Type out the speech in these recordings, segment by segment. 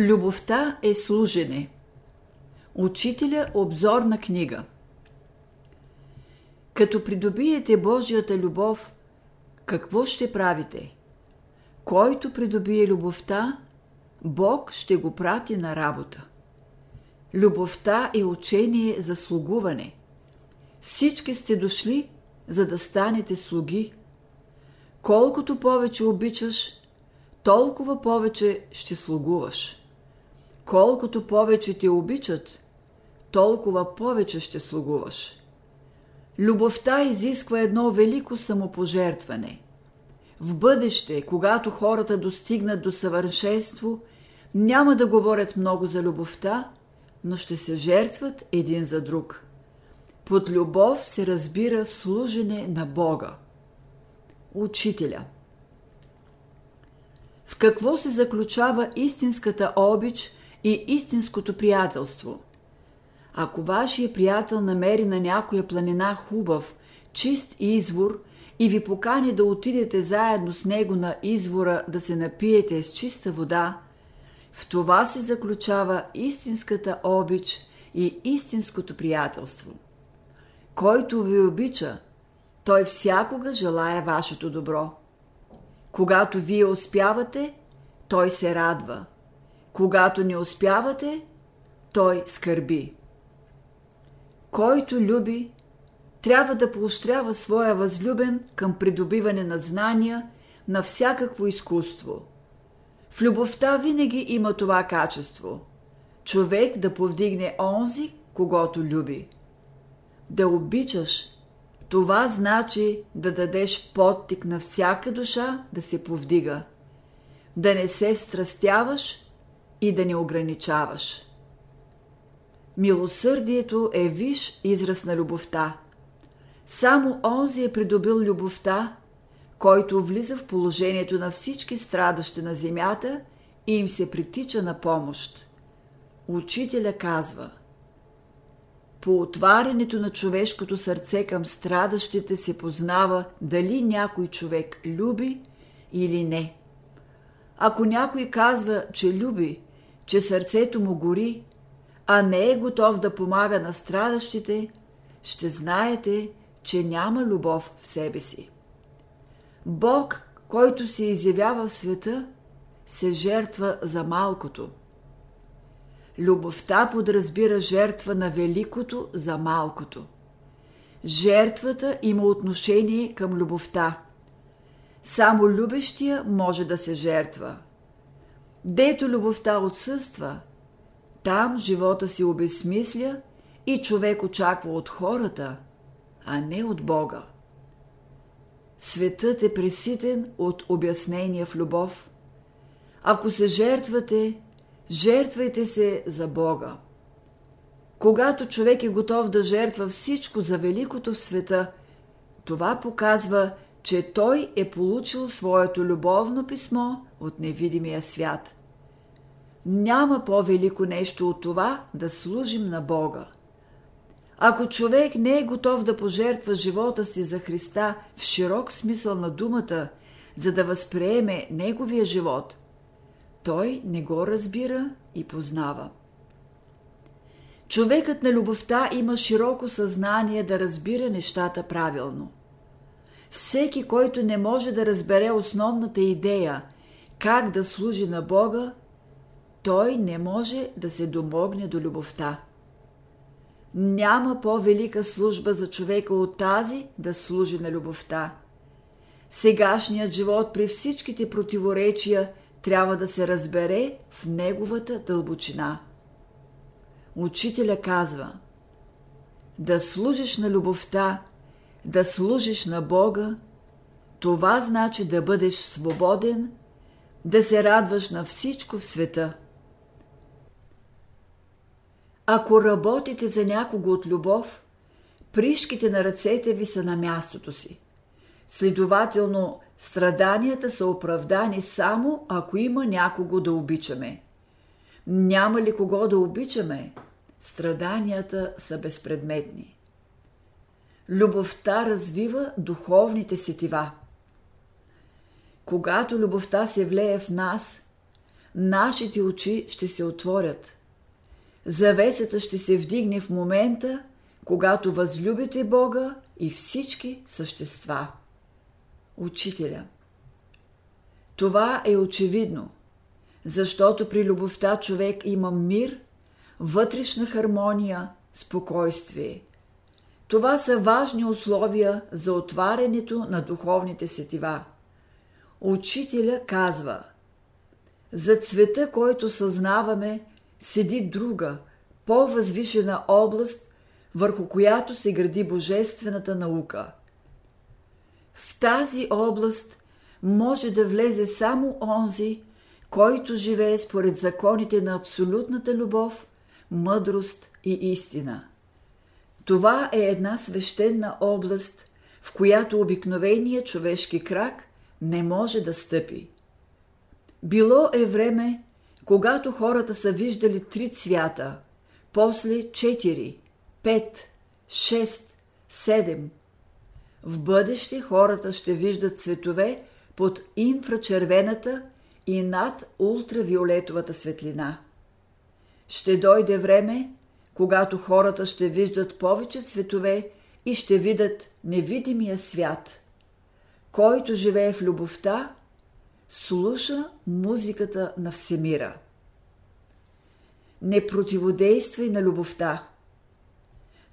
Любовта е служене. Учителя обзорна книга. Като придобиете Божията любов, какво ще правите? Който придобие любовта, Бог ще го прати на работа. Любовта е учение за слугуване. Всички сте дошли, за да станете слуги. Колкото повече обичаш, толкова повече ще слугуваш. Колкото повече те обичат, толкова повече ще слугуваш. Любовта изисква едно велико самопожертване. В бъдеще, когато хората достигнат до съвършенство, няма да говорят много за любовта, но ще се жертват един за друг. Под любов се разбира служене на Бога. Учителя. В какво се заключава истинската обич и истинското приятелство? Ако вашия приятел намери на някоя планина хубав, чист извор и ви покани да отидете заедно с него на извора да се напиете с чиста вода, в това се заключава истинската обич и истинското приятелство. Който ви обича, той всякога желае вашето добро. Когато вие успявате, той се радва. Когато не успявате, той скърби. Който люби, трябва да поощрява своя възлюбен към придобиване на знания, на всякакво изкуство. В любовта винаги има това качество – човек да повдигне онзи, когото люби. Да обичаш, това значи да дадеш подтик на всяка душа да се повдига, да не се встрастяваш и да не ограничаваш. Милосърдието е висш израз на любовта. Само онзи е придобил любовта, който влиза в положението на всички страдащи на земята и им се притича на помощ. Учителя казва: по отварянето на човешкото сърце към страдащите се познава дали някой човек люби или не. Ако някой казва, че люби, че сърцето му гори, а не е готов да помага на страдащите, ще знаете, че няма любов в себе си. Бог, който се изявява в света, се жертва за малкото. Любовта подразбира жертва на великото за малкото. Жертвата има отношение към любовта. Само любещия може да се жертва. Дето любовта отсъства, там живота се обезсмисля и човек очаква от хората, а не от Бога. Светът е преситен от обяснения в любов. Ако се жертвате, жертвайте се за Бога. Когато човек е готов да жертва всичко за великото в света, това показва, че той е получил своето любовно писмо от невидимия свят. Няма по-велико нещо от това да служим на Бога. Ако човек не е готов да пожертва живота си за Христа в широк смисъл на думата, за да възприеме неговия живот, той не го разбира и познава. Човекът на любовта има широко съзнание да разбира нещата правилно. Всеки, който не може да разбере основната идея как да служи на Бога, той не може да се домогне до любовта. Няма по-велика служба за човека от тази да служи на любовта. Сегашният живот при всичките противоречия трябва да се разбере в неговата дълбочина. Учителя казва: да служиш на любовта, да служиш на Бога, това значи да бъдеш свободен, да се радваш на всичко в света. Ако работите за някого от любов, пришките на ръцете ви са на мястото си. Следователно, страданията са оправдани само ако има някого да обичаме. Няма ли кого да обичаме, страданията са безпредметни. Любовта развива духовните сетива. Когато любовта се влее в нас, нашите очи ще се отворят. Завесата ще се вдигне в момента, когато възлюбите Бога и всички същества. Учителя. Това е очевидно, защото при любовта човек има мир, вътрешна хармония, спокойствие. Това са важни условия за отварянето на духовните сетива. Учителя казва: за цвета, който съзнаваме, седи друга, по-възвишена област, върху която се гради божествената наука. В тази област може да влезе само онзи, който живее според законите на абсолютната любов, мъдрост и истина. Това е една свещена област, в която обикновеният човешки крак не може да стъпи. Било е време, когато хората са виждали 3 цвята, после 4, 5, 6, 7. В бъдеще хората ще виждат цветове под инфрачервената и над ултравиолетовата светлина. Ще дойде време, когато хората ще виждат повече цветове и ще видят невидимия свят. Който живее в любовта, слуша музиката на Всемира. Не противодействай на любовта.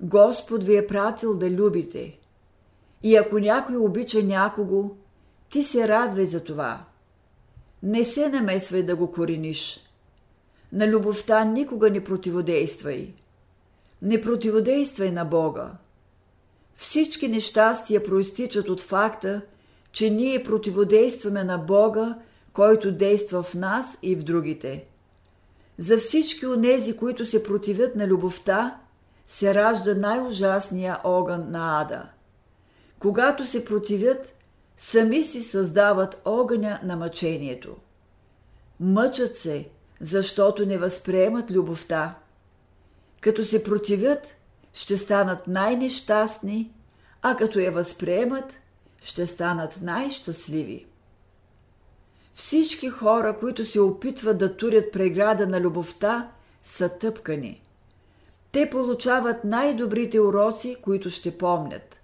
Господ ви е пратил да любите. И ако някой обича някого, ти се радвай за това. Не се намесвай да го корениш. На любовта никога не противодействай. Не противодействай на Бога. Всички нещастия проистичат от факта, че ние противодействаме на Бога, който действа в нас и в другите. За всички онези, които се противят на любовта, се ражда най-ужасния огън на ада. Когато се противят, сами си създават огъня на мъчението. Мъчат се, защото не възприемат любовта. Като се противят, ще станат най-нещастни, а като я възприемат, ще станат най-щастливи. Всички хора, които се опитват да турят преграда на любовта, са тъпкани. Те получават най-добрите уроци, които ще помнят.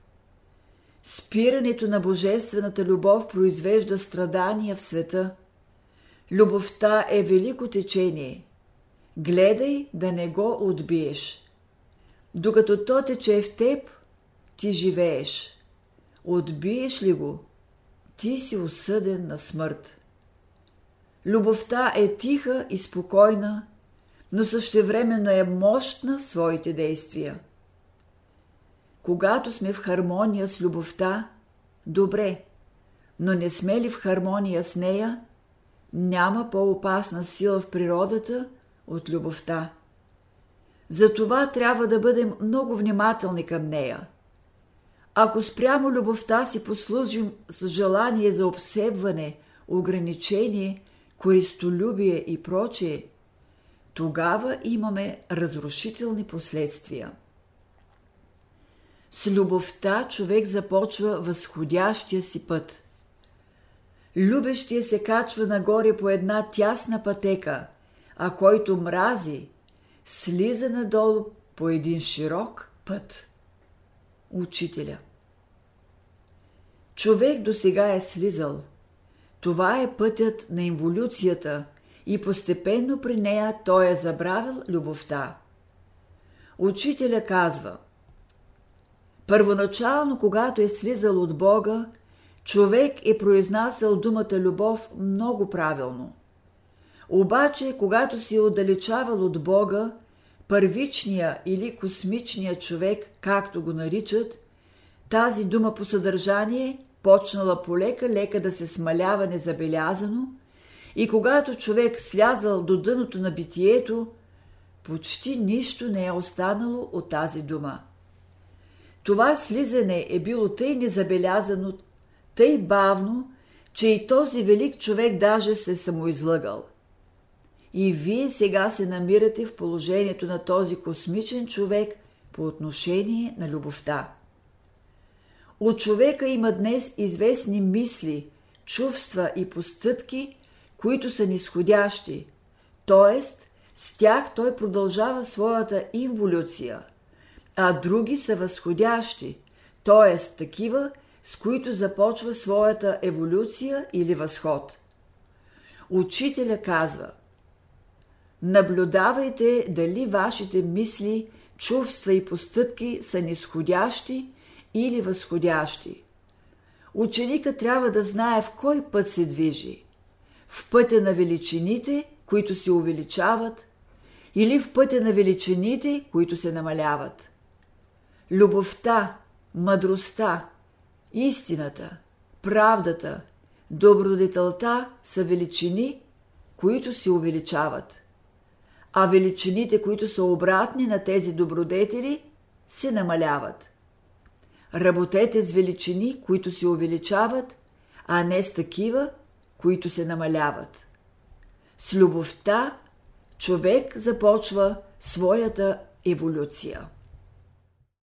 Спирането на божествената любов произвежда страдания в света. Любовта е велико течение. Гледай да не го отбиеш. Докато то тече в теб, ти живееш. Отбиеш ли го, ти си осъден на смърт. Любовта е тиха и спокойна, но същевременно е мощна в своите действия. Когато сме в хармония с любовта, добре, но не сме ли в хармония с нея, няма по-опасна сила в природата от любовта. Затова трябва да бъдем много внимателни към нея. Ако спрямо любовта си послужим с желание за обсебване, ограничение, користолюбие и прочее, тогава имаме разрушителни последствия. С любовта човек започва възходящия си път. Любещия се качва нагоре по една тясна пътека, а който мрази, слиза надолу по един широк път. Учителя. Човек досега е слизал. Това е пътят на инволюцията и постепенно при нея той е забравил любовта. Учителя казва: първоначално, когато е слизал от Бога, човек е произнасял думата любов много правилно. Обаче, когато си е отдалечавал от Бога, първичния или космичния човек, както го наричат, тази дума по съдържание почнала полека-лека да се смалява незабелязано и когато човек слязал до дъното на битието, почти нищо не е останало от тази дума. Това слизане е било тъй незабелязано, тъй бавно, че и този велик човек даже се самоизлъгал. И вие сега се намирате в положението на този космичен човек по отношение на любовта. От човека има днес известни мисли, чувства и постъпки, които са низходящи, т.е. с тях той продължава своята инволюция, а други са възходящи, т.е. такива, с които започва своята еволюция или възход. Учителя казва: наблюдавайте дали вашите мисли, чувства и постъпки са низходящи или възходящи. Ученикът трябва да знае в кой път се движи – в пътя на величините, които се увеличават, или в пътя на величините, които се намаляват. Любовта, мъдростта, истината, правдата, добродетелта са величини, които се увеличават, а величините, които са обратни на тези добродетели, се намаляват. Работете с величини, които се увеличават, а не с такива, които се намаляват. С любовта човек започва своята еволюция.